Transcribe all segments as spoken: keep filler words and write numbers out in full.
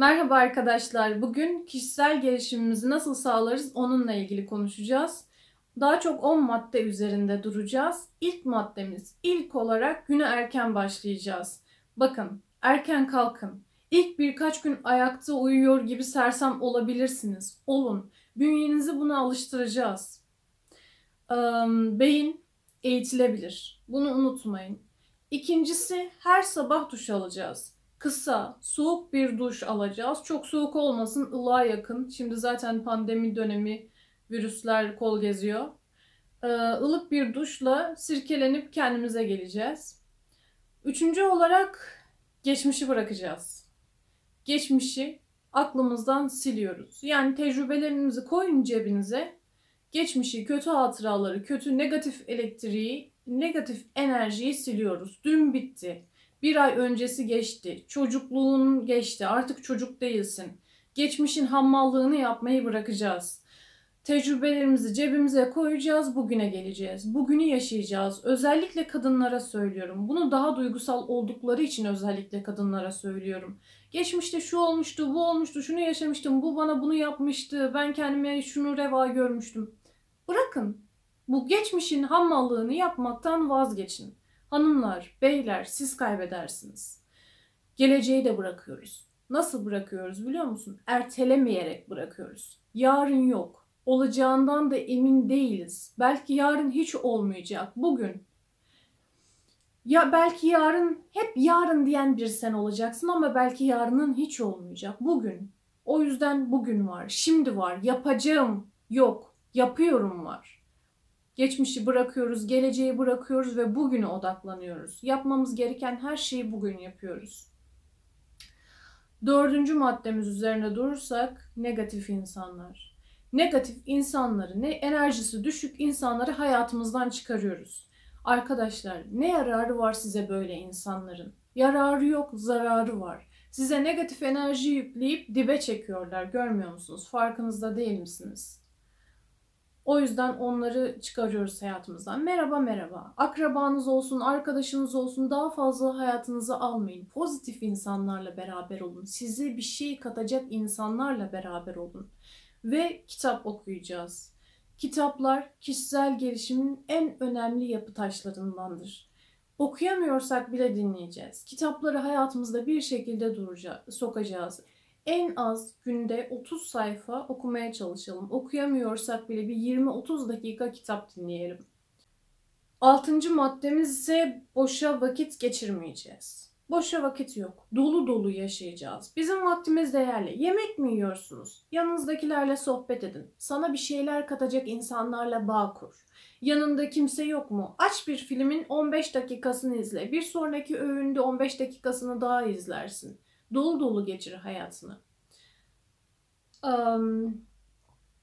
Merhaba arkadaşlar. Bugün kişisel gelişimimizi nasıl sağlarız onunla ilgili konuşacağız. Daha çok on madde üzerinde duracağız. İlk maddemiz, ilk olarak güne erken başlayacağız. Bakın, erken kalkın. İlk birkaç gün ayakta uyuyor gibi sersem olabilirsiniz. Olun. Bünyenizi buna alıştıracağız. Beyin eğitilebilir. Bunu unutmayın. İkincisi, her sabah duş alacağız. Kısa, soğuk bir duş alacağız. Çok soğuk olmasın, ılığa yakın. Şimdi zaten pandemi dönemi, virüsler kol geziyor. Ee, ılık bir duşla sirkelenip kendimize geleceğiz. Üçüncü olarak geçmişi bırakacağız. Geçmişi aklımızdan siliyoruz. Yani tecrübelerimizi koyun cebinize. Geçmişi, kötü hatıraları, kötü negatif elektriği, negatif enerjiyi siliyoruz. Dün bitti. Bir ay öncesi geçti. Çocukluğun geçti. Artık çocuk değilsin. Geçmişin hammallığını yapmayı bırakacağız. Tecrübelerimizi cebimize koyacağız. Bugüne geleceğiz. Bugünü yaşayacağız. Özellikle kadınlara söylüyorum. Bunu daha duygusal oldukları için özellikle kadınlara söylüyorum. Geçmişte şu olmuştu, bu olmuştu, şunu yaşamıştım, bu bana bunu yapmıştı, ben kendime şunu reva görmüştüm. Bırakın. Bu geçmişin hammallığını yapmaktan vazgeçin. Hanımlar, beyler, siz kaybedersiniz. Geleceği de bırakıyoruz. Nasıl bırakıyoruz biliyor musun? Ertelemeyerek bırakıyoruz. Yarın yok. Olacağından da emin değiliz. Belki yarın hiç olmayacak. Bugün. Ya belki yarın, hep yarın diyen bir sen olacaksın ama belki yarının hiç olmayacak. Bugün. O yüzden bugün var. Şimdi var. Yapacağım yok. Yapıyorum var. Geçmişi bırakıyoruz, geleceği bırakıyoruz ve bugüne odaklanıyoruz. Yapmamız gereken her şeyi bugün yapıyoruz. Dördüncü maddemiz üzerine durursak negatif insanlar. Negatif insanları, ne enerjisi düşük insanları hayatımızdan çıkarıyoruz. Arkadaşlar, ne yararı var size böyle insanların? Yararı yok, zararı var. Size negatif enerji yükleyip dibe çekiyorlar. Görmüyor musunuz? Farkınızda değil misiniz? O yüzden onları çıkarıyoruz hayatımızdan. Merhaba merhaba. Akrabanız olsun, arkadaşınız olsun, daha fazla hayatınıza almayın. Pozitif insanlarla beraber olun. Size bir şey katacak insanlarla beraber olun. Ve kitap okuyacağız. Kitaplar kişisel gelişimin en önemli yapı taşlarındandır. Okuyamıyorsak bile dinleyeceğiz. Kitapları hayatımızda bir şekilde sokacağız. En az günde otuz sayfa okumaya çalışalım. Okuyamıyorsak bile bir yirmi otuz dakika kitap dinleyelim. Altıncı maddemiz ise boşa vakit geçirmeyeceğiz. Boşa vakit yok. Dolu dolu yaşayacağız. Bizim vaktimiz değerli. Yemek mi yiyorsunuz? Yanınızdakilerle sohbet edin. Sana bir şeyler katacak insanlarla bağ kur. Yanında kimse yok mu? Aç bir filmin on beş dakikasını izle. Bir sonraki öğünde on beş dakikasını daha izlersin. Dolu dolu geçir hayatını. Um,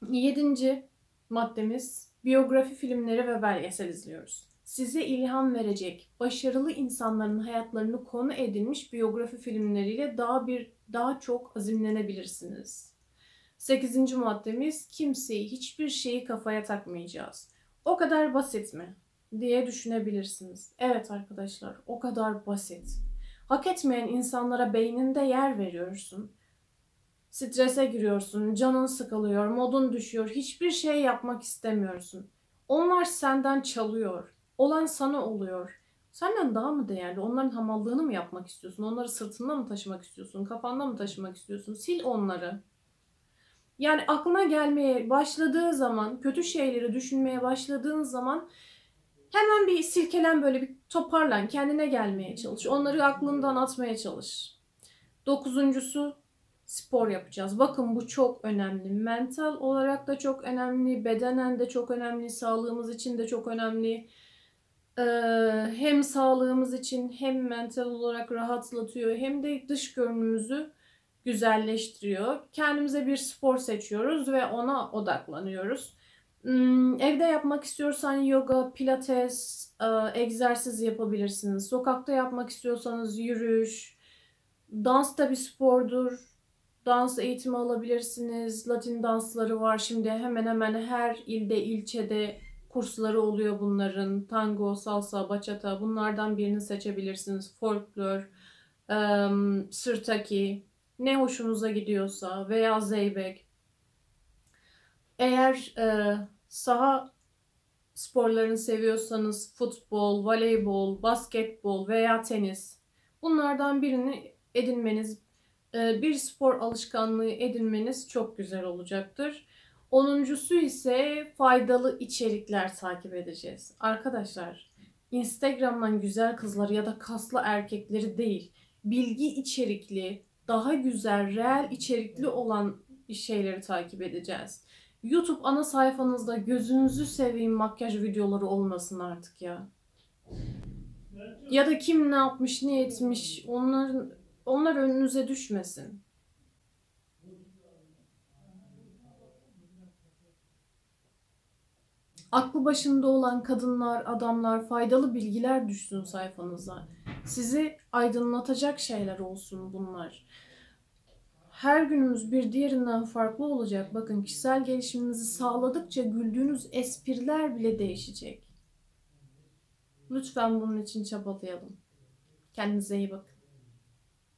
yedinci maddemiz, biyografi filmleri ve belgesel izliyoruz. Size ilham verecek, başarılı insanların hayatlarını konu edilmiş biyografi filmleriyle daha bir daha çok azimlenebilirsiniz. sekizinci maddemiz, kimseyi, hiçbir şeyi kafaya takmayacağız. O kadar basit mi diye düşünebilirsiniz. Evet arkadaşlar, o kadar basit. Hak etmeyen insanlara beyninde yer veriyorsun. Strese giriyorsun, canın sıkılıyor, modun düşüyor, hiçbir şey yapmak istemiyorsun. Onlar senden çalıyor, olan sana oluyor. Senden daha mı değerli? Onların hamallığını mı yapmak istiyorsun? Onları sırtında mı taşımak istiyorsun? Kafanda mı taşımak istiyorsun? Sil onları. Yani aklına gelmeye başladığı zaman, kötü şeyleri düşünmeye başladığın zaman hemen bir silkelen, böyle bir toparlan, kendine gelmeye çalış. Onları aklından atmaya çalış. Dokuzuncusu, spor yapacağız. Bakın bu çok önemli. Mental olarak da çok önemli, bedenen de çok önemli, sağlığımız için de çok önemli. Ee, hem sağlığımız için hem mental olarak rahatlatıyor hem de dış görünümümüzü güzelleştiriyor. Kendimize bir spor seçiyoruz ve ona odaklanıyoruz. Evde yapmak istiyorsan yoga, pilates, egzersiz yapabilirsiniz. Sokakta yapmak istiyorsanız yürüyüş, dans da bir spordur. Dans eğitimi alabilirsiniz. Latin dansları var şimdi. Hemen hemen her ilde, ilçede kursları oluyor bunların. Tango, salsa, bachata, bunlardan birini seçebilirsiniz. Folklor, sırtaki, ne hoşunuza gidiyorsa veya zeybek. Eğer e, saha sporlarını seviyorsanız futbol, voleybol, basketbol veya tenis, bunlardan birini edinmeniz, e, bir spor alışkanlığı edinmeniz çok güzel olacaktır. Onuncusu ise faydalı içerikler takip edeceğiz. Arkadaşlar, Instagram'dan güzel kızları ya da kaslı erkekleri değil, bilgi içerikli, daha güzel, reel içerikli olan şeyleri takip edeceğiz. YouTube ana sayfanızda gözünüzü seveyim makyaj videoları olmasın artık ya. Ya da kim ne yapmış, ne etmiş, onların, onlar önünüze düşmesin. Aklı başında olan kadınlar, adamlar, faydalı bilgiler düşsün sayfanıza. Sizi aydınlatacak şeyler olsun bunlar. Her günümüz bir diğerinden farklı olacak. Bakın, kişisel gelişiminizi sağladıkça güldüğünüz espriler bile değişecek. Lütfen bunun için çabalayalım. Kendinize iyi bakın.